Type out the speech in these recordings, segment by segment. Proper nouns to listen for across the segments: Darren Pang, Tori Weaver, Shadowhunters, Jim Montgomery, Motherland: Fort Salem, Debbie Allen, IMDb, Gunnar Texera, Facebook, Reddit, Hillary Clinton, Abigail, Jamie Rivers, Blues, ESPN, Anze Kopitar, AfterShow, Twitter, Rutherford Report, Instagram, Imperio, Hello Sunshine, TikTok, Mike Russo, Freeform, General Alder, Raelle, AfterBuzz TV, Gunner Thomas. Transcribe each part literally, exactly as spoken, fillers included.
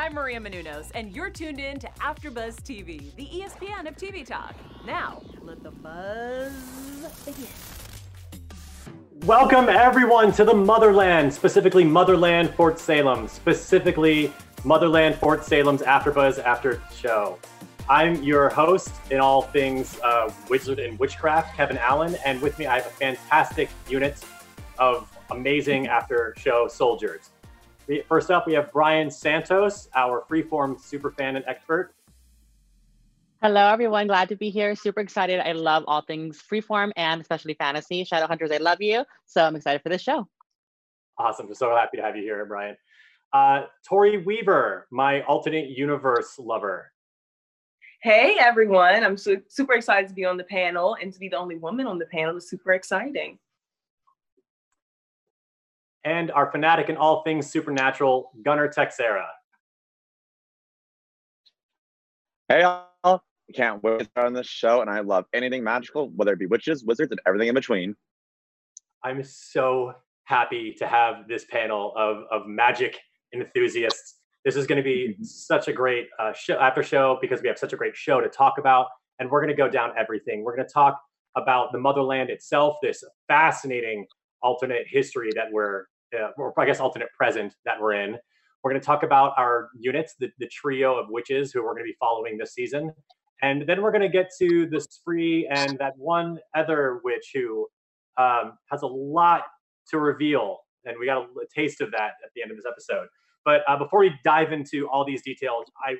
I'm Maria Menounos, and you're tuned in to AfterBuzz T V, the E S P N of T V talk. Now, let the buzz begin. Welcome, everyone, to the Motherland, specifically Motherland Fort Salem, specifically Motherland Fort Salem's AfterBuzz After Show. I'm your host in all things uh, wizard and witchcraft, Kevin Allen, and with me I have a fantastic unit of amazing after show soldiers. First up, we have Brian Santos, our Freeform superfan and expert. Hello, everyone. Glad to be here. Super excited. I love all things Freeform and especially fantasy. Shadowhunters, I love you. So I'm excited for this show. Awesome. So happy to have you here, Brian. Uh, Tori Weaver, my alternate universe lover. Hey, everyone. I'm su super excited to be on the panel, and to be the only woman on the panel is super exciting. And our fanatic in all things supernatural, Gunnar Texera. Hey, all. I can't wait to start on this show, and I love anything magical, whether it be witches, wizards, and everything in between. I'm so happy to have this panel of, of magic enthusiasts. This is going to be mm-hmm. such a great uh, show, after show, because we have such a great show to talk about, and we're going to go down everything. We're going to talk about the Motherland itself, this fascinating alternate history that we're, uh, or I guess alternate present that we're in. We're going to talk about our units, the, the trio of witches who we're going to be following this season, and then we're going to get to the Spree and that one other witch who um, has a lot to reveal, and we got a, a taste of that at the end of this episode. But uh, before we dive into all these details, I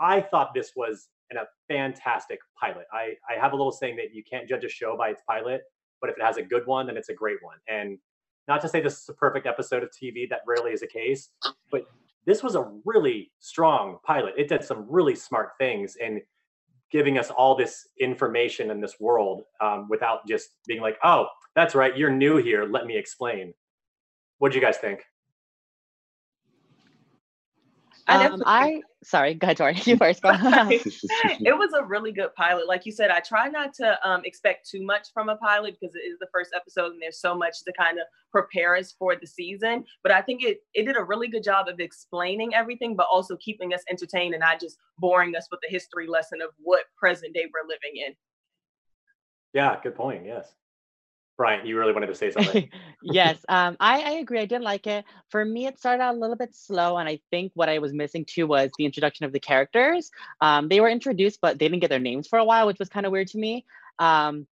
I thought this was an, a fantastic pilot. I, I have a little saying that you can't judge a show by its pilot, but if it has a good one, then it's a great one. And not to say this is a perfect episode of T V, that rarely is the case, but this was a really strong pilot. It did some really smart things in giving us all this information in this world um, without just being like, oh, that's right, you're new here, let me explain. What do you guys think? Um, I sorry, go ahead, Tori. You first. Go. It was a really good pilot. Like you said, I try not to um, expect too much from a pilot because it is the first episode and there's so much to kind of prepare us for the season. But I think it, it did a really good job of explaining everything, but also keeping us entertained and not just boring us with the history lesson of what present day we're living in. Yeah, good point. Yes. Brian, you really wanted to say something. Yes, um, I, I agree. I did like it. For me, it started out a little bit slow. And I think what I was missing too was the introduction of the characters. Um, they were introduced, but they didn't get their names for a while, which was kind of weird to me. Um,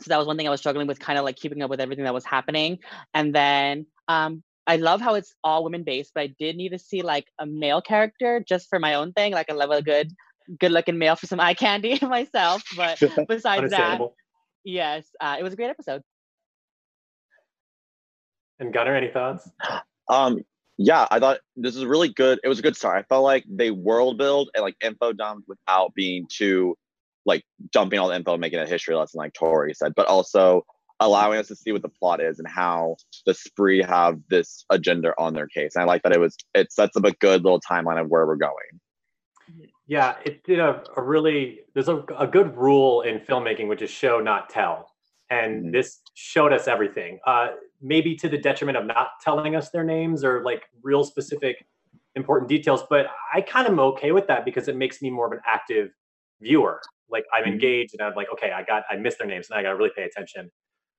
so that was one thing I was struggling with, kind of like keeping up with everything that was happening. And then um, I love how it's all women based, but I did need to see like a male character just for my own thing. Like I love a good, good looking male for some eye candy myself. But besides that, yes, uh, it was a great episode. And Gunnar, any thoughts? Um, yeah, I thought this is really good. It was a good start. I felt like they world build and like info dumped without being too like dumping all the info and making it a history lesson like Tori said, but also allowing us to see what the plot is and how the Spree have this agenda on their case. And I like that it was it sets up a good little timeline of where we're going. Yeah, it did a, a really there's a, a good rule in filmmaking, which is show, not tell. And mm-hmm. this showed us everything. Uh, maybe to the detriment of not telling us their names or like real specific important details. But I kind of am okay with that because it makes me more of an active viewer. Like I'm engaged and I'm like, okay, I got, I missed their names and I got to really pay attention.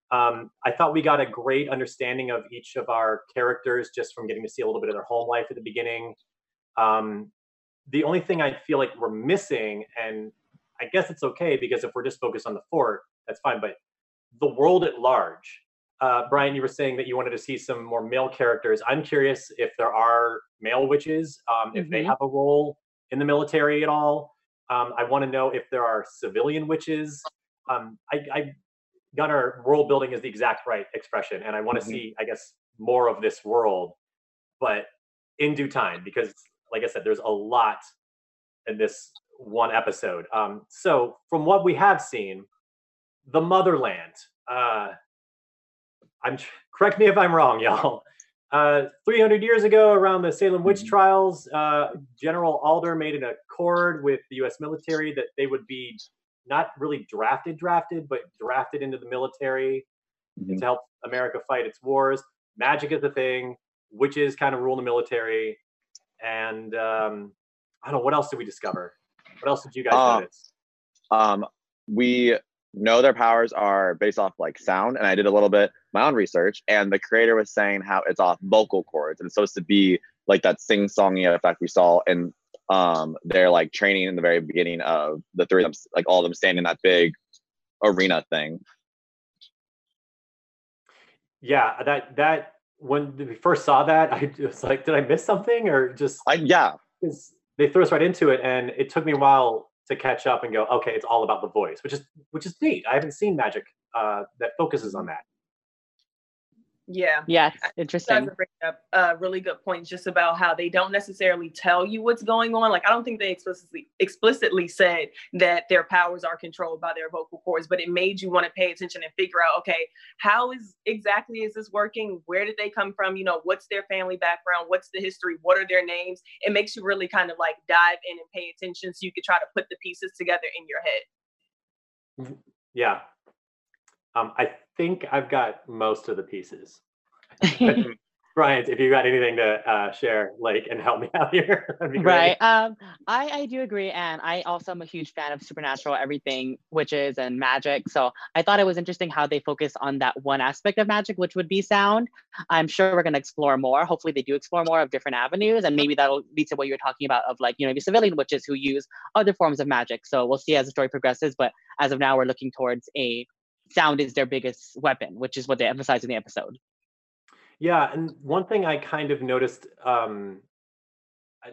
Um, I thought we got a great understanding of each of our characters just from getting to see a little bit of their home life at the beginning. Um, the only thing I feel like we're missing, and I guess it's okay because if we're just focused on the fort, that's fine, but the world at large. Uh, Brian, you were saying that you wanted to see some more male characters. I'm curious if there are male witches, um, if mm-hmm. they have a role in the military at all. Um, I want to know if there are civilian witches. Um, I, I, Gunnar, world building is the exact right expression. And I want to mm-hmm. see, I guess, more of this world, but in due time, because like I said, there's a lot in this one episode. Um, so from what we have seen, the Motherland, uh, I'm, correct me if I'm wrong, y'all. Uh, three hundred years ago, around the Salem witch trials, uh, General Alder made an accord with the U S military that they would be not really drafted, drafted, but drafted into the military mm-hmm. to help America fight its wars. Magic is the thing. Witches kind of rule the military. And And um, I don't know, what else did we discover? What else did you guys um, notice? Um, we know their powers are based off like sound, and I did a little bit my own research, and the creator was saying how it's off vocal cords, and it's supposed to be like that sing-songy effect we saw in um, their like training in the very beginning of the three of them, like all of them standing in that big arena thing. Yeah, that that when we first saw that, I was like, did I miss something or just? I, yeah, they threw us right into it, and it took me a while to catch up and go, okay, it's all about the voice, which is which is neat. I haven't seen magic uh, that focuses on that. Yeah. Yes. Interesting. I have to bring up a really good point just about how they don't necessarily tell you what's going on. Like, I don't think they explicitly explicitly said that their powers are controlled by their vocal cords, but it made you want to pay attention and figure out, okay, how is exactly is this working? Where did they come from? You know, what's their family background? What's the history? What are their names? It makes you really kind of like dive in and pay attention so you could try to put the pieces together in your head. Yeah. Um, I think I've got most of the pieces. Bryant, if you got anything to uh, share, like, and help me out here, that'd be great. Right. Um, I, I do agree. And I also am a huge fan of supernatural, everything, witches and magic. So I thought it was interesting how they focused on that one aspect of magic, which would be sound. I'm sure we're going to explore more. Hopefully they do explore more of different avenues. And maybe that'll lead to what you were talking about of like, you know, the civilian witches who use other forms of magic. So we'll see as the story progresses. But as of now, we're looking towards a sound is their biggest weapon, which is what they emphasize in the episode. Yeah, and one thing I kind of noticed um,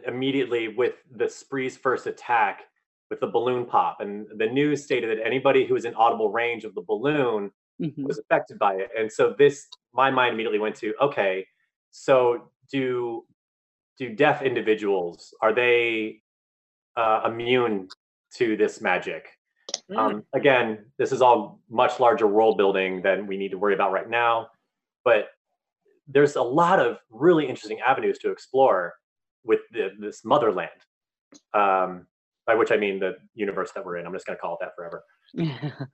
immediately with the Spree's first attack with the balloon pop, and the news stated that anybody who was in audible range of the balloon mm-hmm. was affected by it. And so this, my mind immediately went to, okay, so do, do deaf individuals, are they uh, immune to this magic? Um, again, this is all much larger world building than we need to worry about right now, but there's a lot of really interesting avenues to explore with the, this motherland, um, by which I mean the universe that we're in. I'm just going to call it that forever.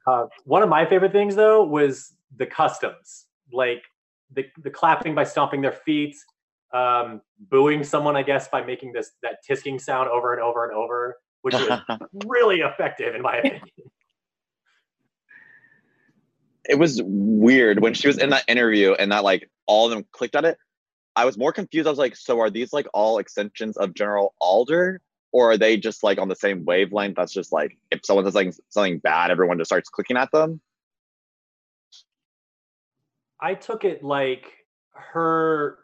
uh, one of my favorite things, though, was the customs, like the, the clapping by stomping their feet, um, booing someone, I guess, by making this that tisking sound over and over and over. Which was really effective in my opinion. It was weird when she was in that interview and that like all of them clicked on it. I was more confused. I was like, so are these like all extensions of General Alder, or are they just like on the same wavelength? That's just like, if someone says like something bad, everyone just starts clicking at them. I took it like her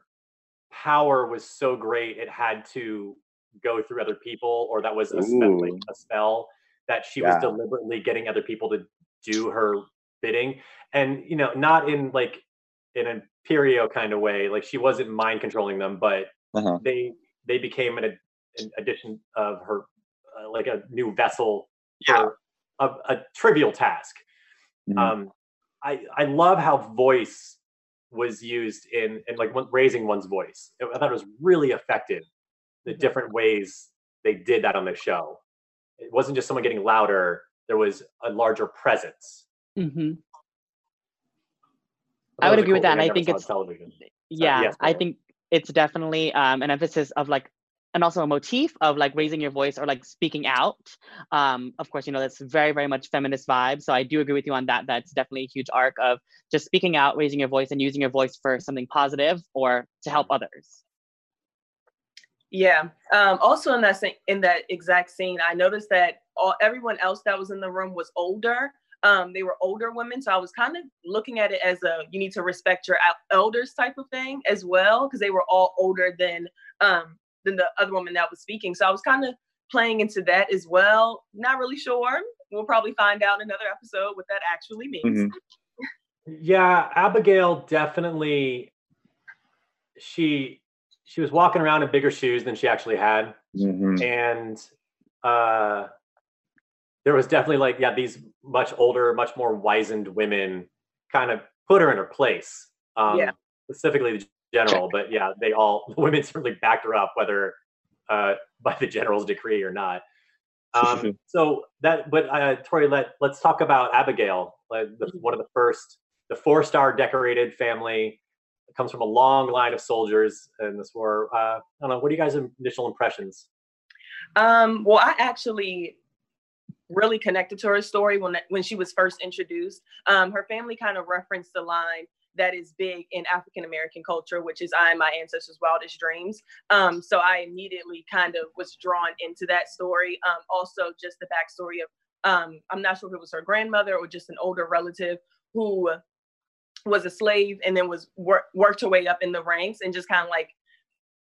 power was so great, it had to go through other people, or that was a spell, like a spell that she yeah. was deliberately getting other people to do her bidding. And, you know, not in like an Imperio kind of way, like she wasn't mind controlling them, but uh-huh. they they became an, an addition of her, uh, like a new vessel yeah. for a, a trivial task. Mm-hmm. Um, I, I love how voice was used in, and like raising one's voice. I thought it was really effective. The different ways they did that on the show. It wasn't just someone getting louder. There was a larger presence. Mm-hmm. I would agree with that. And I think it's television. Yeah, I think it's definitely um, an emphasis of like, and also a motif of like raising your voice or like speaking out. Um, of course, you know, that's very, very much feminist vibe. So I do agree with you on that. That's definitely a huge arc of just speaking out, raising your voice, and using your voice for something positive or to help others. Yeah. Um, also in that in that exact scene, I noticed that all, everyone else that was in the room was older. Um, they were older women. So I was kind of looking at it as a, you need to respect your elders type of thing as well, because they were all older than, um, than the other woman that was speaking. So I was kind of playing into that as well. Not really sure. We'll probably find out in another episode what that actually means. Mm-hmm. Yeah, Abigail definitely, she... She was walking around in bigger shoes than she actually had. Mm-hmm. And uh, there was definitely like, yeah, these much older, much more wizened women kind of put her in her place. Um, yeah. Specifically the general, but yeah, they all, the women certainly backed her up, whether uh, by the general's decree or not. Um, so that, but uh, Tori, let, let's talk about Abigail, like the, one of the first, the four-star decorated family. comes from a long line of soldiers in this war. Uh, I don't know, what are you guys' initial impressions? Um, well, I actually really connected to her story when, when she was first introduced. Um, her family kind of referenced the line that is big in African-American culture, which is I am my ancestors' wildest dreams. Um, so I immediately kind of was drawn into that story. Um, also just the backstory of, um, I'm not sure if it was her grandmother or just an older relative who was a slave and then was wor worked her way up in the ranks, and just kind of like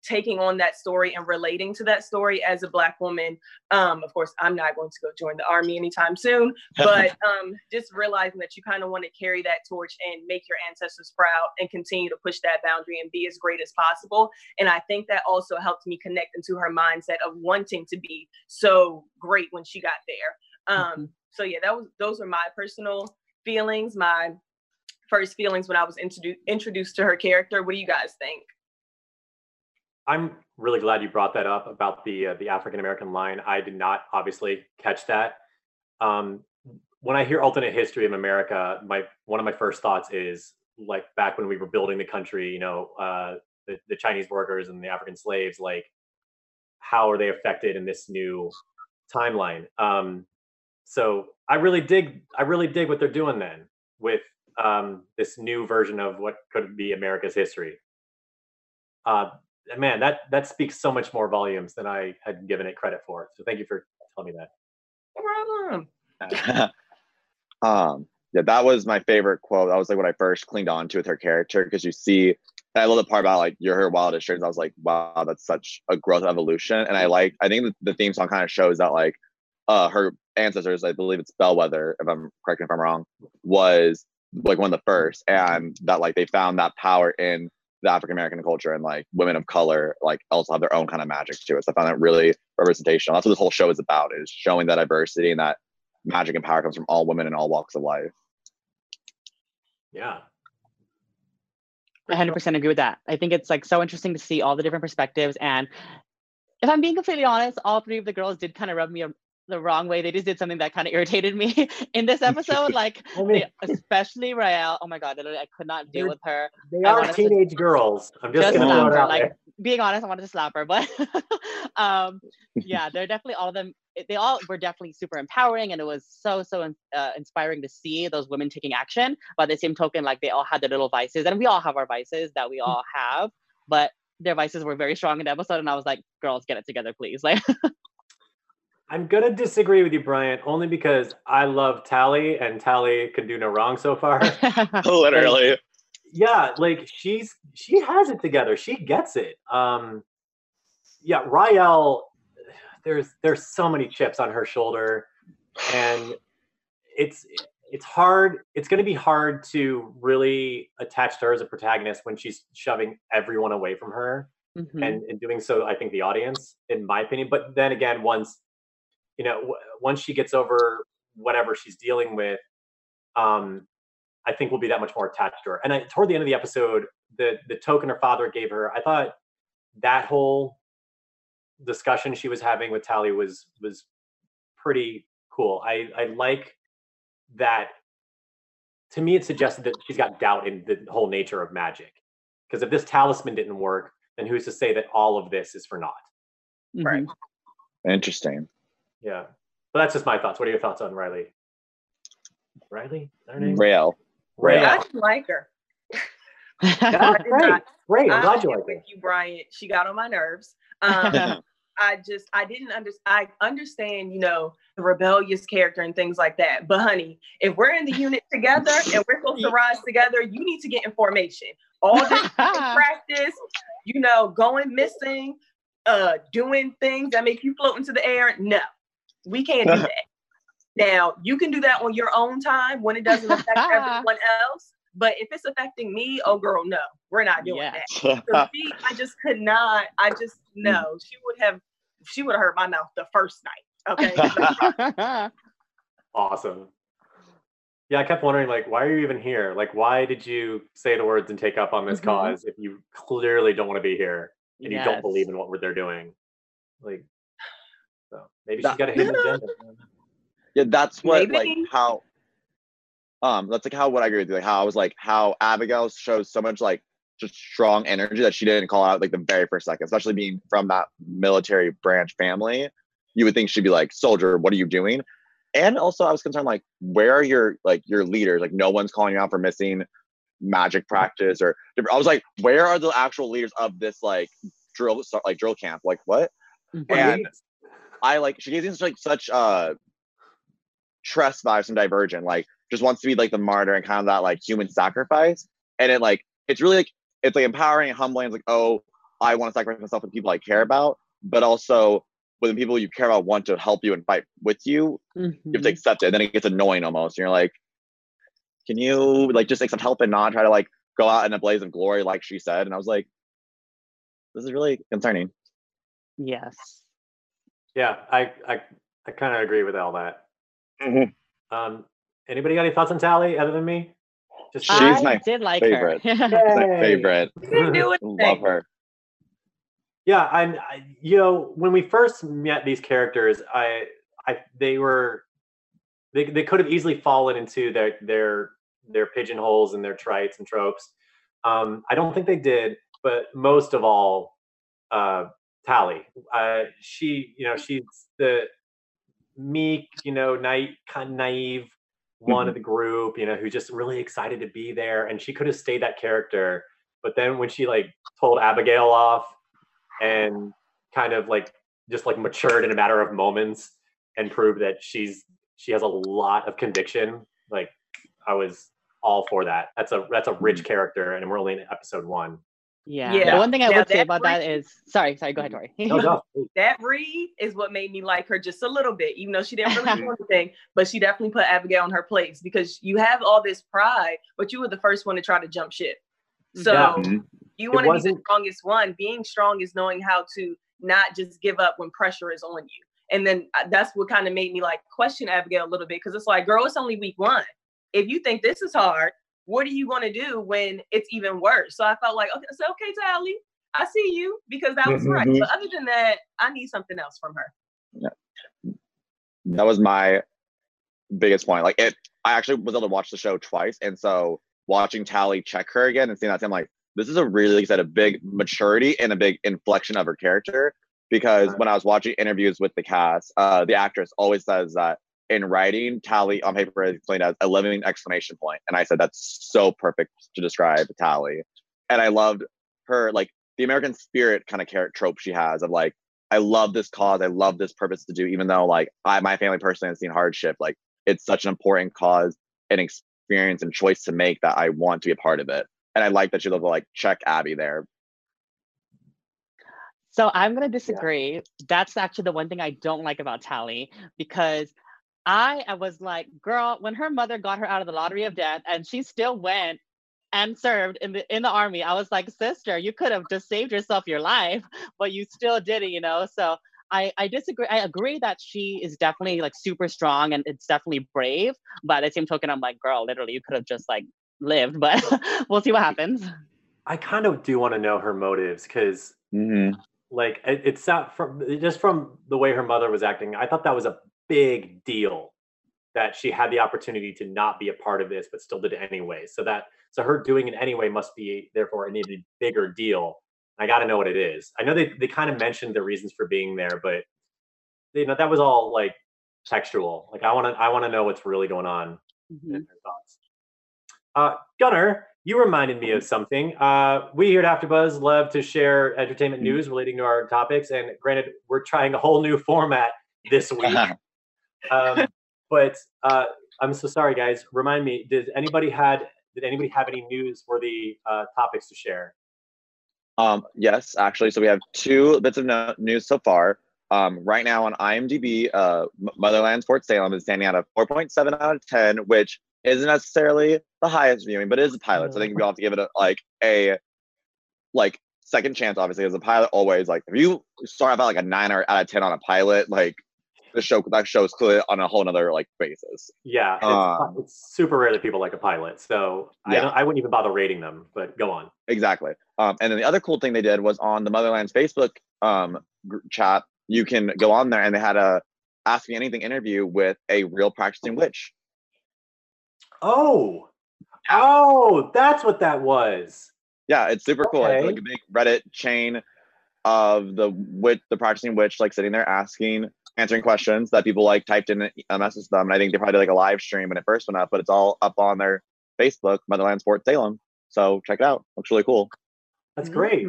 taking on that story and relating to that story as a Black woman. Um, of course, I'm not going to go join the army anytime soon, but um, just realizing that you kind of want to carry that torch and make your ancestors proud and continue to push that boundary and be as great as possible. And I think that also helped me connect into her mindset of wanting to be so great when she got there. Um, mm-hmm. So yeah, that was, those were my personal feelings, my first feelings when I was introduced introduced to her character. What do you guys think? I'm really glad you brought that up about the uh, the African-American line. I did not obviously catch that. Um, when I hear alternate history of America, my one of my first thoughts is like back when we were building the country, you know, uh, the, the Chinese workers and the African slaves, like how are they affected in this new timeline? Um, so I really dig, I really dig what they're doing then with um, this new version of what could be America's history. Uh, Man, that that speaks so much more volumes than I had given it credit for. So thank you for telling me that. No problem. Uh, um, yeah, that was my favorite quote. That was like what I first clinged on to with her character, because you see, I love the part about like you're her wildest dreams. I was like, wow, that's such a growth evolution. And I like, I think the theme song kind of shows that like uh, her ancestors, I believe it's Bellwether, if I'm correct, if I'm wrong, was like one of the first, and that like they found that power in the African-American culture, and like women of color like also have their own kind of magic to it. So I found that really representational. That's what this whole show is about, is showing that diversity and that magic and power comes from all women in all walks of life. Yeah. I one hundred percent agree with that. I think it's like so interesting to see all the different perspectives. And if I'm being completely honest, all three of the girls did kind of rub me the wrong way. They just did something that kind of irritated me in this episode. Like, I mean, they, especially Raelle. Oh my God, I could not deal with her. They I are teenage to, girls. I'm just, just gonna her, like there. Being honest, I wanted to slap her, but um, yeah, they're definitely all of them. They all were definitely super empowering, and it was so so uh, inspiring to see those women taking action. But at the same token, like they all had their little vices, and we all have our vices that we all have. But their vices were very strong in the episode, and I was like, girls, get it together, please, like. I'm gonna disagree with you, Bryant, only because I love Tally, and Tally can do no wrong so far. Literally. Yeah, like she's she has it together. She gets it. Um, yeah, Raelle, there's there's so many chips on her shoulder, and it's it's hard. It's gonna be hard to really attach to her as a protagonist when she's shoving everyone away from her, mm-hmm. and in doing so, I think the audience, in my opinion. But then again, once you know, once she gets over whatever she's dealing with, um, I think we'll be that much more attached to her. And I, toward the end of the episode, the the token her father gave her, I thought that whole discussion she was having with Tally was was pretty cool. I, I like that. To me, it suggested that she's got doubt in the whole nature of magic. Because if this talisman didn't work, then who's to say that all of this is for naught? Mm-hmm. Right. Interesting. Yeah, but that's just my thoughts. What are your thoughts on Riley? Riley? Raelle. Raelle. I didn't like her. That's great. Great. I'm glad you like her. With you, Brian. She got on my nerves. Um, I just, I didn't understand. I understand, you know, the rebellious character and things like that. But honey, if we're in the unit together and we're supposed to rise together, you need to get in formation. All this practice, you know, going missing, uh, doing things that make you float into the air. No. We can't do that. Now, you can do that on your own time when it doesn't affect everyone else. But if it's affecting me, oh, girl, no, we're not doing yeah. that. For me, I just could not. I just, no. She would have, she would have hurt my mouth the first night. Okay. Awesome. Yeah, I kept wondering, like, why are you even here? Like, why did you say the words and take up on this mm-hmm. cause if you clearly don't want to be here and yes. you don't believe in what they're doing? Like, so maybe she's got a hidden agenda. Yeah, that's what maybe. Like how um that's like how what I agree with you, like how I was like how Abigail shows so much like just strong energy that she didn't call out like the very first second, especially being from that military branch family. You would think she'd be like, soldier, what are you doing? And also I was concerned, like, where are your, like your leaders? Like no one's calling you out for missing magic practice or I was like, where are the actual leaders of this like drill, like drill camp? Like what? Mm-hmm. And I like, she gives like such uh, trust vibes from Divergent, like just wants to be like the martyr and kind of that like human sacrifice. And it like, it's really like, it's like empowering and humbling. It's like, oh, I want to sacrifice myself with people I care about, but also when the people you care about want to help you and fight with you, mm-hmm. you have to accept it. And then it gets annoying almost. And you're like, can you like just accept help and not try to like go out in a blaze of glory like she said? And I was like, this is really concerning. Yes. Yeah, I I, I kind of agree with all that. Mm-hmm. Um, anybody got any thoughts on Tally other than me? Just she's I my did like favorite. Her. My favorite. Love her. Yeah, I'm, I, you know, when we first met these characters, I, I, they were, they, they could have easily fallen into their, their, their pigeonholes and their trites and tropes. Um, I don't think they did, but most of all, uh, Tally, uh, she, you know, she's the meek, you know, naive, kind of naive one mm-hmm. of the group, you know, who's just really excited to be there. And she could have stayed that character, but then when she like told Abigail off, and kind of like just like matured in a matter of moments and proved that she's she has a lot of conviction, like I was all for that. That's a that's a rich character and we're only in episode one. Yeah, yeah. The one thing I now would say about read, that is sorry sorry go ahead Tori. no, no. That read is what made me like her just a little bit, even though she didn't really do anything, but she definitely put Abigail on her place because you have all this pride but you were the first one to try to jump ship, so yeah. mm-hmm. You want to be the strongest one. Being strong is knowing how to not just give up when pressure is on you. And then that's what kind of made me like question Abigail a little bit. Cause it's like, girl, it's only week one. If you think this is hard, what are you going to do when it's even worse? So I felt like, okay, so okay, Tally, I see you because that was right. So other than that, I need something else from her. Yeah. That was my biggest point. Like it, I actually was able to watch the show twice. And so watching Tally check her again and seeing that, I'm like, this is a really, like I said, a big maturity and a big inflection of her character. Because when I was watching interviews with the cast, uh, the actress always says that in writing, Tally on paper is explained as a living exclamation point. And I said, that's so perfect to describe Tally. And I loved her, like the American spirit kind of character trope she has of like, I love this cause. I love this purpose to do, even though like I, my family personally has seen hardship. Like it's such an important cause and experience and choice to make that I want to be a part of it. And I like that you love to like check Abby there. So I'm gonna disagree. Yeah. That's actually the one thing I don't like about Tally, because I, I was like, girl, when her mother got her out of the lottery of death and she still went and served in the in the army, I was like, sister, you could have just saved yourself your life, but you still did it, you know? So I, I disagree. I agree that she is definitely like super strong and it's definitely brave. But at the same token, I'm like, girl, literally, you could have just like lived, but we'll see what happens. I kind of do want to know her motives because mm-hmm. like it, it's not from just from the way her mother was acting. I thought that was a big deal that she had the opportunity to not be a part of this but still did it anyway, so that so her doing it anyway must be therefore an even bigger deal. I got to know what it is. I know they, they kind of mentioned the reasons for being there, but you know that was all like textual. Like I want to I want to know what's really going on mm-hmm. in her thoughts. Uh, Gunnar, you reminded me of something. Uh, we here at AfterBuzz love to share entertainment news relating to our topics, and granted, we're trying a whole new format this week. um, but uh, I'm so sorry, guys. Remind me, did anybody had did anybody have any newsworthy uh, topics to share? Um, yes, actually. So we have two bits of no news so far. Um, right now on IMDb, uh, Motherland: Fort Salem is standing at a four point seven out of ten, which isn't necessarily the highest viewing, but it is a pilot. So I think we all have to give it a, like a like second chance, obviously, as a pilot always. Like if you start off at like a nine or out of ten on a pilot, like the show that show is clearly on a whole nother like basis. Yeah. Um, it's, it's super rare that people like a pilot. So yeah. I don't, I wouldn't even bother rating them, but go on. Exactly. Um, and then the other cool thing they did was on the Motherland's Facebook um chat, you can go on there and they had a Ask Me Anything interview with a real practicing witch. Oh, oh, that's what that was. Yeah, it's super cool. Okay. It's like a big Reddit chain of the witch, the practicing witch, like sitting there asking, answering questions that people like typed in a message to them. And I think they probably did like a live stream when it first went up, but it's all up on their Facebook, Motherland Fort Salem. So check it out. Looks really cool. That's great.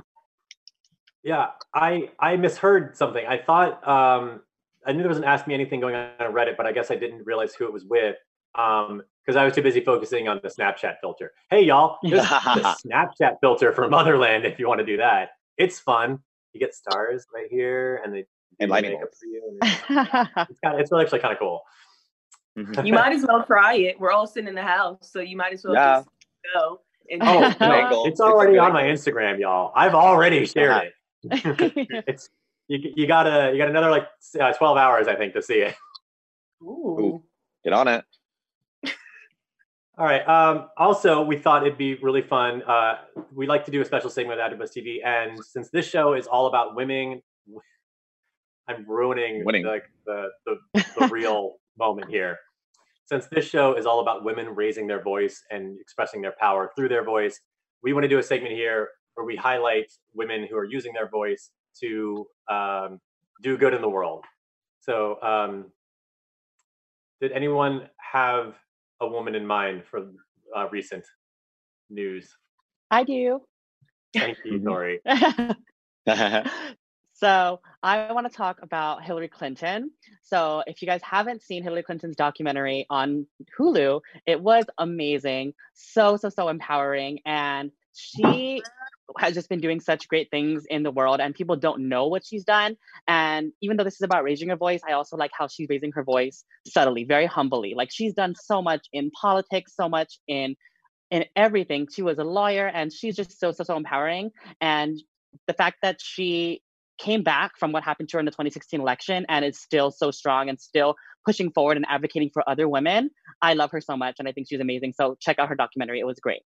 Yeah, I I misheard something. I thought, um, I knew there was an Ask Me Anything going on on Reddit, but I guess I didn't realize who it was with. Um, because I was too busy focusing on the Snapchat filter. Hey, y'all, this is the Snapchat filter for Motherland if you want to do that. It's fun. You get stars right here, and they and lighting up for you. And it's, it's, kind of, it's really actually kind of cool. You might as well try it. We're all sitting in the house, so you might as well yeah. just go. And oh, no, it's already it's on my Instagram, y'all. I've already shared yeah. it. It's you. You got a you got another like uh, twelve hours, I think, to see it. Ooh, Ooh get on it. All right. Um, also, we thought it'd be really fun. Uh, we like to do a special segment with AfterBuzz T V, and since this show is all about women, I'm ruining the, the, the, the real moment here. Since this show is all about women raising their voice and expressing their power through their voice, we want to do a segment here where we highlight women who are using their voice to um, do good in the world. So, um, did anyone have a woman in mind for uh, recent news? I do. Thank you, Tori. So I want to talk about Hillary Clinton. So if you guys haven't seen Hillary Clinton's documentary on Hulu, it was amazing. So, so, so empowering. And she has just been doing such great things in the world, and people don't know what she's done. And even though this is about raising her voice, I also like how she's raising her voice subtly, very humbly. Like, she's done so much in politics, so much in, in everything. She was a lawyer, and she's just so, so, so empowering. And the fact that she came back from what happened to her in the twenty sixteen election and is still so strong and still pushing forward and advocating for other women. I love her so much, and I think she's amazing. So check out her documentary. It was great.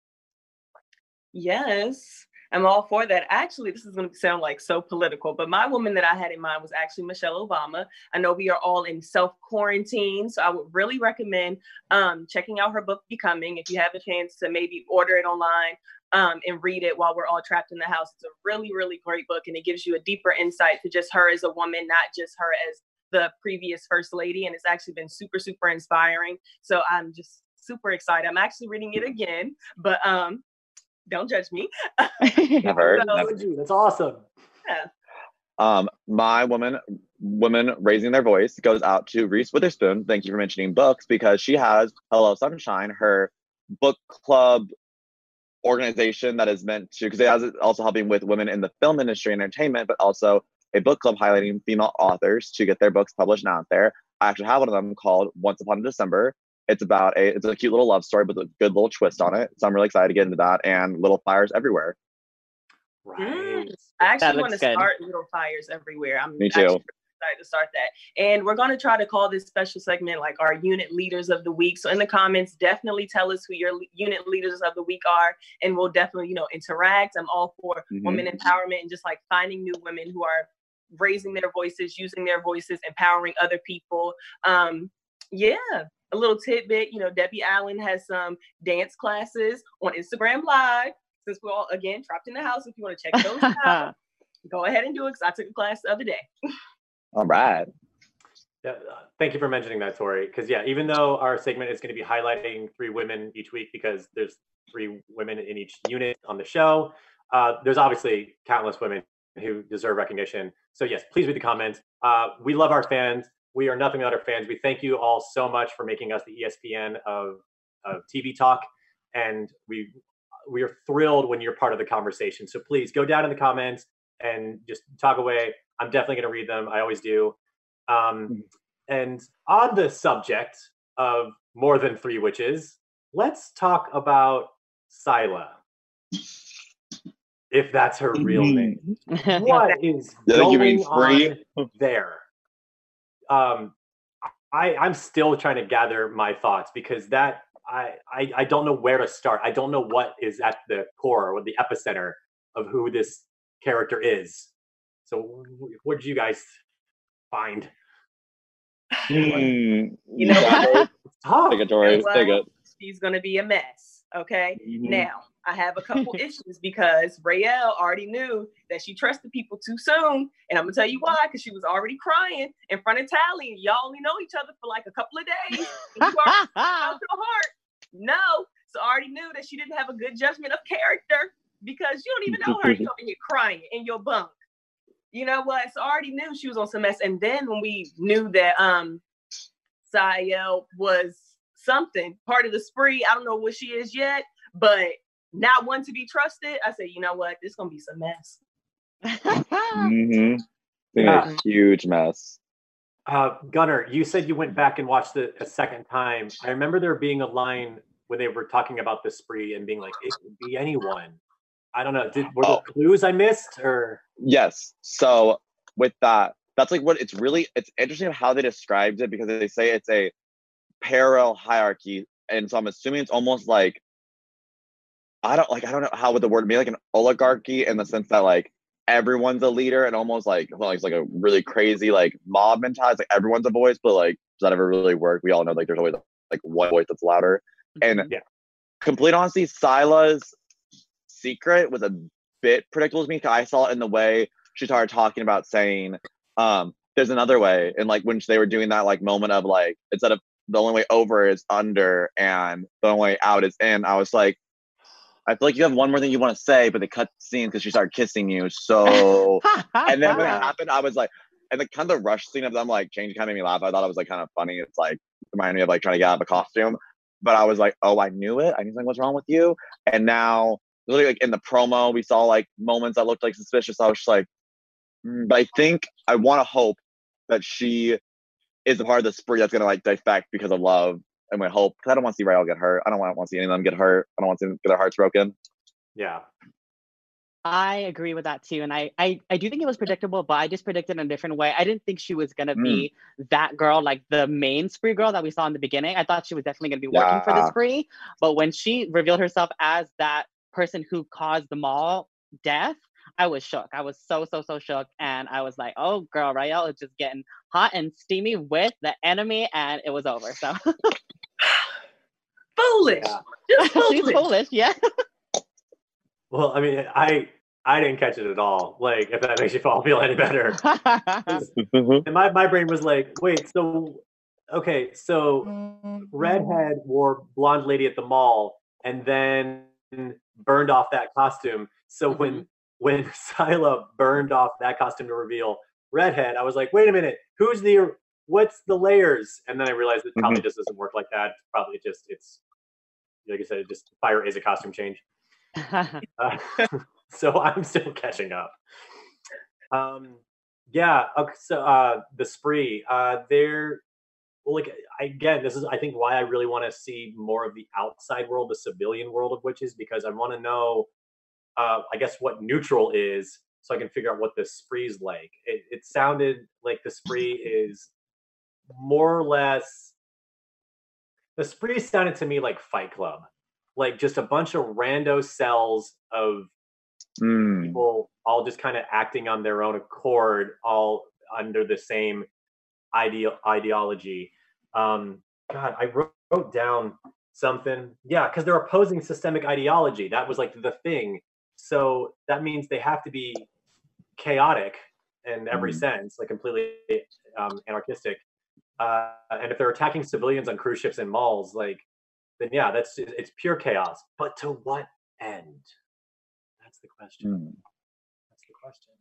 Yes, I'm all for that. Actually, this is going to sound like so political, but my woman that I had in mind was actually Michelle Obama. I know we are all in self-quarantine, so I would really recommend um, checking out her book, Becoming, if you have a chance to maybe order it online um, and read it while we're all trapped in the house. It's a really, really great book, and it gives you a deeper insight to just her as a woman, not just her as the previous first lady, and it's actually been super, super inspiring. So I'm just super excited. I'm actually reading it again, but um, don't judge me. Never. So, never. That's awesome. Yeah. Um, my woman, women raising their voice goes out to Reese Witherspoon. Thank you for mentioning books, because she has Hello Sunshine, her book club organization that is meant to, because it has also helping with women in the film industry and entertainment, but also a book club highlighting female authors to get their books published and out there. I actually have one of them called Once Upon a December. It's about a, it's a cute little love story with a good little twist on it. So I'm really excited to get into that, and little fires everywhere. Right. Mm, I actually want to good. start little fires everywhere. I'm Me too. Actually excited to start that. And we're going to try to call this special segment like our unit leaders of the week. So in the comments, definitely tell us who your unit leaders of the week are, and we'll definitely, you know, interact. I'm all for mm-hmm. women empowerment and just like finding new women who are raising their voices, using their voices, empowering other people. Um, yeah. A little tidbit, you know, Debbie Allen has some dance classes on Instagram Live. Since we're all, again, trapped in the house, if you want to check those out, go ahead and do it, because I took a class the other day. All right. Yeah, thank you for mentioning that, Tori. Because, yeah, even though our segment is going to be highlighting three women each week, because there's three women in each unit on the show, uh, there's obviously countless women who deserve recognition. So, yes, please read the comments. Uh, we love our fans. We are nothing without our fans. We thank you all so much for making us the E S P N of, of T V talk. And we we are thrilled when you're part of the conversation. So please go down in the comments and just talk away. I'm definitely going to read them. I always do. Um, and on the subject of more than three witches, let's talk about Scylla. If that's her real name. What is going on there? Um, I, I'm still trying to gather my thoughts, because that I, I, I don't know where to start. I don't know what is at the core or the epicenter of who this character is. So what did you guys find? Mm, you know, what? It's tough. Take it, Tori. Take it. She's going to be a mess. Okay. Mm-hmm. Now, I have a couple issues because Raelle already knew that she trusted people too soon. And I'm gonna tell you why, because she was already crying in front of Tally. Y'all only know each other for like a couple of days. And you are out to the heart. No. So I already knew that she didn't have a good judgment of character because you don't even know her. You're over here crying in your bunk. You know what? So I already knew she was on some mess. And then when we knew that um Scylla was something, part of the spree, I don't know what she is yet, but not one to be trusted, I said, you know what? This is going to be some mess. Mm-hmm. Yeah. A huge mess. Uh, Gunnar, you said you went back and watched it a second time. I remember there being a line when they were talking about the spree and being like, it could be anyone. I don't know. Did, were oh. there clues I missed? Or Yes. So with that, that's like what it's really, it's interesting how they described it because they say it's a parallel hierarchy. And so I'm assuming it's almost like, I don't like I don't know how would the word be like an oligarchy in the sense that like everyone's a leader and almost like well, it's like a really crazy like mob mentality. It's like everyone's a voice, but like does that ever really work? We all know like there's always like one voice that's louder. And yeah. complete honesty, Scylla's secret was a bit predictable to me because I saw it in the way she started talking about saying, um, there's another way. And like when they were doing that like moment of like instead of the only way over is under and the only way out is in, I was like, I feel like you have one more thing you want to say, but they cut the scene because she started kissing you. So, and then when it happened, I was like, and the kind of the rush scene of them like changing kind of made me laugh. I thought it was like kind of funny. It's like reminded me of like trying to get out of a costume, but I was like, oh, I knew it. I knew something was wrong with you. And now, literally, like in the promo, we saw like moments that looked like suspicious. I was just like, mm. but I think I want to hope that she is a part of the spree that's gonna like defect because of love. And my hope, because I don't want to see Raelle get hurt. I don't want to see any of them get hurt. I don't want to see them get their hearts broken. Yeah. I agree with that too. And I, I, I do think it was predictable, but I just predicted in a different way. I didn't think she was going to mm. be that girl, like the main spree girl that we saw in the beginning. I thought she was definitely going to be working yeah. for the spree. But when she revealed herself as that person who caused them all death, I was shook. I was so, so, so shook. And I was like, oh, girl, Raelle is just getting hot and steamy with the enemy. And it was over. So. Foolish. Yeah. Foolish. She's foolish, yeah. Well, I mean, I I didn't catch it at all. Like, if that makes you feel any better. And my, my brain was like, wait, so, okay, so redhead wore blonde lady at the mall and then burned off that costume. So mm-hmm. when when Scylla burned off that costume to reveal redhead, I was like, wait a minute, who's the... what's the layers? And then I realized it probably mm-hmm. just doesn't work like that. Probably just, it's, like I said, it just fire is a costume change. uh, so I'm still catching up. Um, yeah, okay, so uh, the spree, uh, they're, well, like, again, this is, I think, why I really want to see more of the outside world, the civilian world of witches, because I want to know, uh, I guess, what neutral is, so I can figure out what the spree's like. It, it sounded like the spree is, more or less, the spree sounded to me like Fight Club, like just a bunch of rando cells of mm. people all just kind of acting on their own accord, all under the same ideo ideology. Um, God, I wrote, wrote down something. Yeah, because they're opposing systemic ideology. That was like the thing. So that means they have to be chaotic in every mm. sense, like completely um, anarchistic. Uh, and if they're attacking civilians on cruise ships and malls, like, then yeah, that's it's pure chaos. But to what end? That's the question. Mm. That's the question.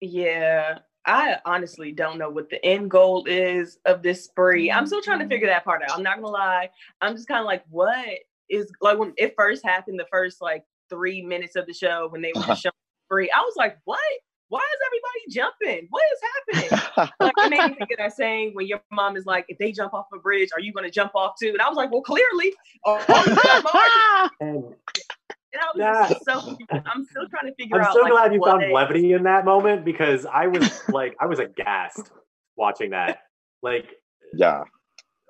Yeah, I honestly don't know what the end goal is of this spree. I'm still trying to figure that part out. I'm not gonna lie. I'm just kind of like, what is like when it first happened? The first like three minutes of the show when they were showing the spree, I was like, what? Why is everybody jumping? What is happening? Like, it made me think of that saying when your mom is like, if they jump off a bridge, are you going to jump off too? And I was like, well, clearly. Oh, oh, and and I was so, I'm still trying to figure I'm out. I'm so like, glad you found is. levity in that moment because I was like, I was aghast watching that. Like, yeah.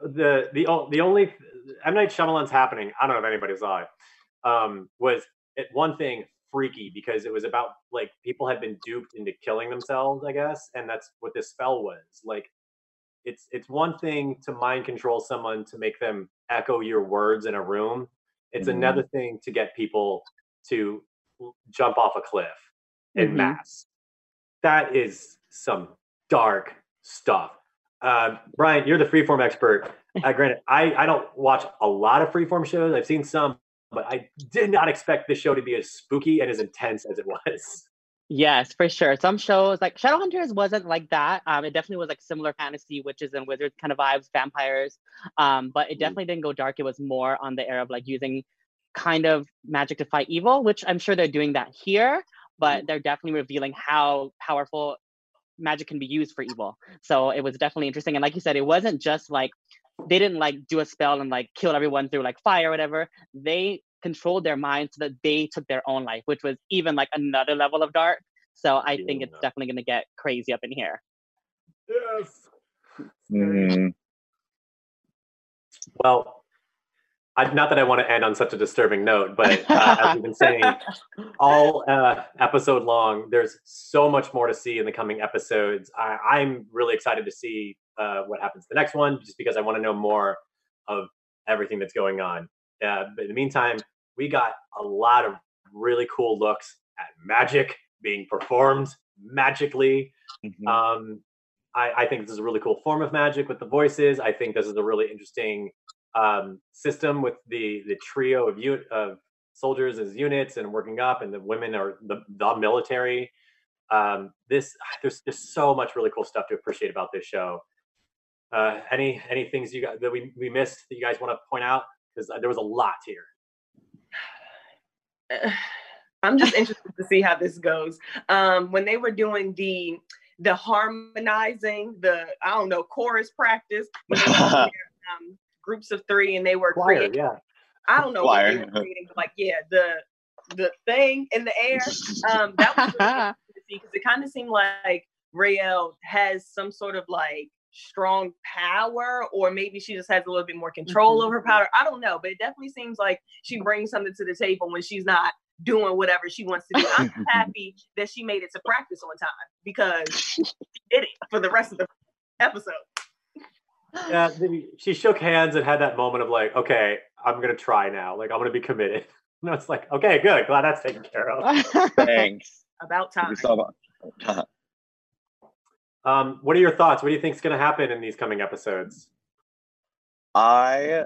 The the the only, M. Night Shyamalan's happening, I don't know if anybody saw it, um, was it, one thing, freaky because it was about like people had been duped into killing themselves, I guess, and that's what this spell was. Like, it's it's one thing to mind control someone to make them echo your words in a room. It's mm-hmm. another thing to get people to jump off a cliff en mm-hmm. masse. That is some dark stuff. Uh, Brian, you're the Freeform expert. Uh, granted, I, I don't watch a lot of Freeform shows. I've seen some, but I did not expect this show to be as spooky and as intense as it was. Yes, for sure. Some shows like Shadowhunters wasn't like that. Um, it definitely was like similar fantasy, witches and wizards kind of vibes, vampires. Um, but it definitely didn't go dark. It was more on the era of like using kind of magic to fight evil, which I'm sure they're doing that here, but they're definitely revealing how powerful magic can be used for evil. So it was definitely interesting. And like you said, it wasn't just like, they didn't like do a spell and like kill everyone through like fire or whatever. They controlled their minds so that they took their own life, which was even like another level of dark. So I yeah. think it's definitely going to get crazy up in here. Yes. Mm-hmm. Well, I, not that I want to end on such a disturbing note, but uh, as we've been saying all uh, episode long, there's so much more to see in the coming episodes. I, I'm really excited to see uh, what happens the next one, just because I want to know more of everything that's going on. Uh, but in the meantime, we got a lot of really cool looks at magic being performed magically. Mm-hmm. Um, I, I think this is a really cool form of magic with the voices. I think this is a really interesting um system with the the trio of you of soldiers as units and working up, and the women are the, the military. um this there's just so much really cool stuff to appreciate about this show. uh any any things you guys that we we missed that you guys want to point out, because there was a lot here. I'm just interested to see how this goes. Um when they were doing the the harmonizing, the I don't know chorus practice, when they were um, groups of three, and they were choir, creating, yeah. I don't know choir. What they were creating, but like, yeah, the the thing in the air. Um, that was really interesting to see, because it kind of seemed like Raelle has some sort of like strong power, or maybe she just has a little bit more control mm-hmm. over her power. I don't know, but it definitely seems like she brings something to the table when she's not doing whatever she wants to do. I'm happy that she made it to practice on time, because she did it for the rest of the episode. Yeah, she shook hands and had that moment of like, okay, I'm gonna try now. Like, I'm gonna be committed. And I was like, okay, good. Glad that's taken care of. Thanks. About time. Um, what are your thoughts? What do you think is gonna happen in these coming episodes? I,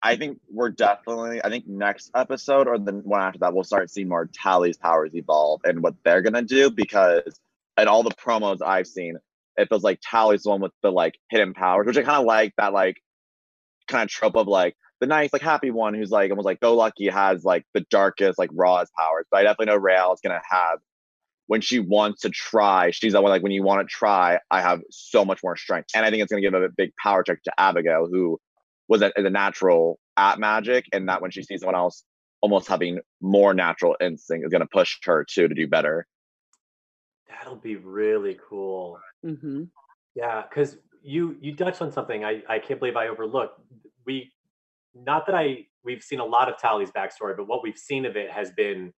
I think we're definitely. I think next episode or the one after that, we'll start seeing more Tally's powers evolve and what they're gonna do, because in all the promos I've seen, it feels like Tally's the one with the like hidden powers, which I kind of like that like kind of trope of like the nice like happy one who's like almost like go lucky has like the darkest like rawest powers. But I definitely know Raelle is gonna have, when she wants to try, she's the one like when you want to try, I have so much more strength. And I think it's gonna give a big power check to Abigail, who was a, is a natural at magic, and that when she sees someone else almost having more natural instinct is gonna push her too to do better. That'll be really cool. Mm-hmm. Yeah, because you you touched on something I, I can't believe I overlooked. We, not that I, we've seen a lot of Tally's backstory, but what we've seen of it has been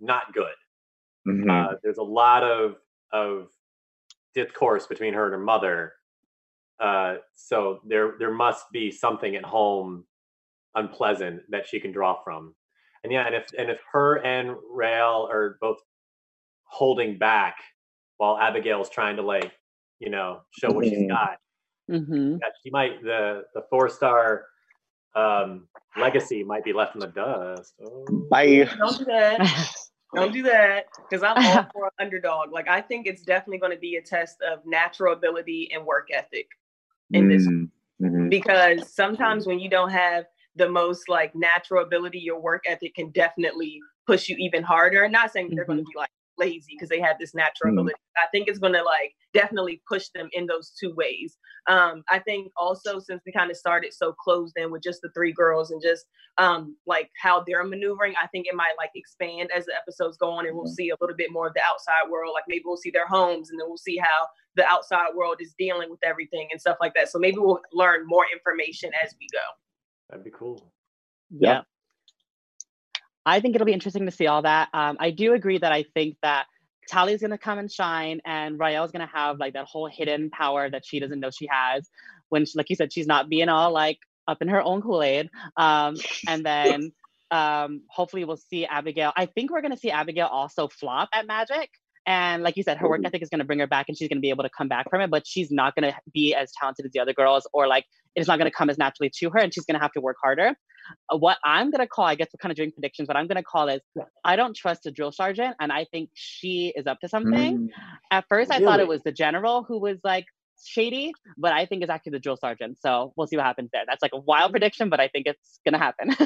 not good. Mm-hmm. Uh, there's a lot of of discourse between her and her mother. Uh, so there there must be something at home unpleasant that she can draw from. And yeah, and if and if her and Raelle are both holding back while Abigail's trying to like, you know, show what mm-hmm. she's got. Mm-hmm. That she might, the the four star um, legacy might be left in the dust. Oh. Bye. Don't do that. Don't do that. Because I'm all for an underdog. Like, I think it's definitely going to be a test of natural ability and work ethic in this. Mm-hmm. Because sometimes when you don't have the most like natural ability, your work ethic can definitely push you even harder. Not saying mm-hmm. they're going to be like lazy because they have this natural ability. Mm. I think it's going to like definitely push them in those two ways. Um, I think also, since we kind of started so closed in with just the three girls and just um, like how they're maneuvering, I think it might like expand as the episodes go on, and we'll see a little bit more of the outside world. Like maybe we'll see their homes, and then we'll see how the outside world is dealing with everything and stuff like that. So maybe we'll learn more information as we go. That'd be cool. Yeah. yeah. I think it'll be interesting to see all that. Um, I do agree that I think that Tally's going to come and shine, and Raelle's going to have like that whole hidden power that she doesn't know she has. When, she, like you said, she's not being all like up in her own Kool-Aid. Um, and then um, hopefully we'll see Abigail. I think we're going to see Abigail also flop at Magic. And like you said, her work ethic is going to bring her back and she's going to be able to come back from it, but she's not going to be as talented as the other girls, or like, it's not going to come as naturally to her and she's going to have to work harder. What I'm going to call, I guess we're kind of doing predictions, what I'm going to call is, I don't trust the drill sergeant and I think she is up to something. Mm. At first, really? I thought it was the general who was like shady, but I think it's actually the drill sergeant. So we'll see what happens there. That's like a wild prediction, but I think it's going to happen.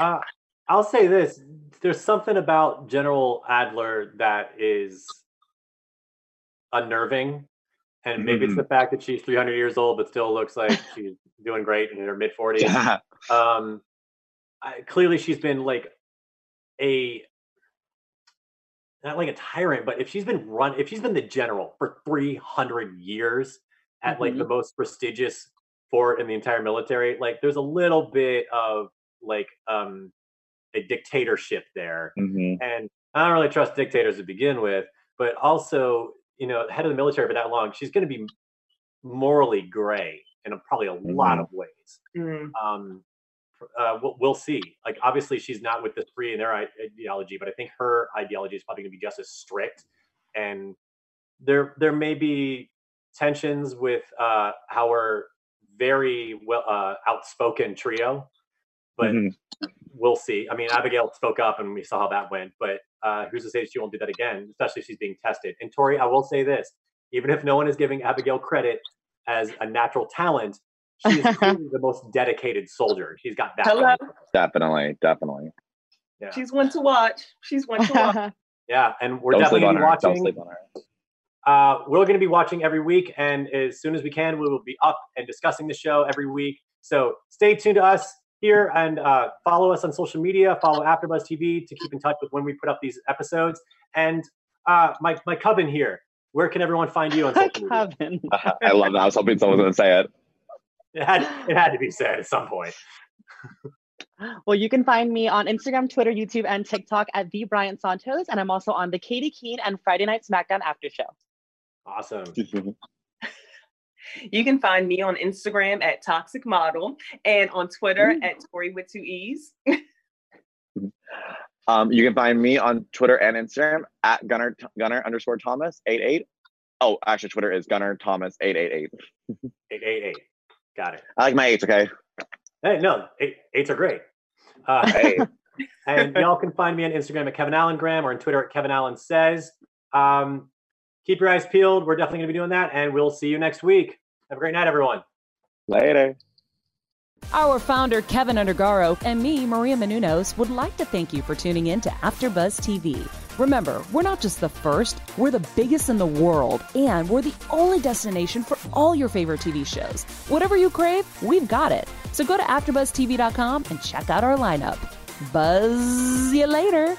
uh, I'll say this. There's something about General Adler that is unnerving. And maybe mm-hmm. it's the fact that she's three hundred years old, but still looks like she's doing great in her mid forties. Yeah. Um, I, clearly she's been like a, not like a tyrant, but if she's been run, if she's been the general for three hundred years at mm-hmm. like the most prestigious fort in the entire military, like there's a little bit of like, um, a dictatorship there. Mm-hmm. And I don't really trust dictators to begin with, but also, you know, head of the military for that long, she's going to be morally gray in a, probably a mm-hmm. lot of ways. Mm-hmm. Um, uh, we'll, we'll see. Like, obviously she's not with the Spree in their ideology, but I think her ideology is probably going to be just as strict. And there, there may be tensions with uh, our very well uh, outspoken trio, but mm-hmm. we'll see. I mean, Abigail spoke up and we saw how that went, but uh, who's to say she won't do that again, especially if she's being tested. And Tori, I will say this, even if no one is giving Abigail credit as a natural talent, she is clearly the most dedicated soldier. She's got that. Hello. Definitely, definitely. Yeah. She's one to watch. She's one to watch. Yeah, and we're Don't definitely going to be watching. Don't sleep on her. Uh, we're going to be watching every week, and as soon as we can, we will be up and discussing the show every week. So stay tuned to us here, and uh, follow us on social media, follow AfterBuzz T V to keep in touch with when we put up these episodes. And uh, my, my Coven here, where can everyone find you on social media? Coven. uh, I love that. I was hoping someone was going to say it. It had, it had to be said at some point. Well, you can find me on Instagram, Twitter, YouTube, and TikTok at the Bryant Santos. And I'm also on the Katie Keene and Friday Night SmackDown After Show. Awesome. You can find me on Instagram at Toxic Model and on Twitter mm-hmm. at Tori with two E's. um, you can find me on Twitter and Instagram at Gunner Gunner underscore Thomas eight eight. Oh, actually, Twitter is Gunner Thomas eight eight eight. Eight eight eight. Got it. I like my eights. Okay. Hey, no, eight, eights are great. Uh, hey. And y'all can find me on Instagram at Kevin Allen Graham or on Twitter at Kevin Allen Says. Um, Keep your eyes peeled. We're definitely going to be doing that, and we'll see you next week. Have a great night, everyone. Later. Our founder, Kevin Undergaro, and me, Maria Menounos, would like to thank you for tuning in to AfterBuzz T V. Remember, we're not just the first, we're the biggest in the world, and we're the only destination for all your favorite T V shows. Whatever you crave, we've got it. So go to after buzz t v dot com and check out our lineup. Buzz you later.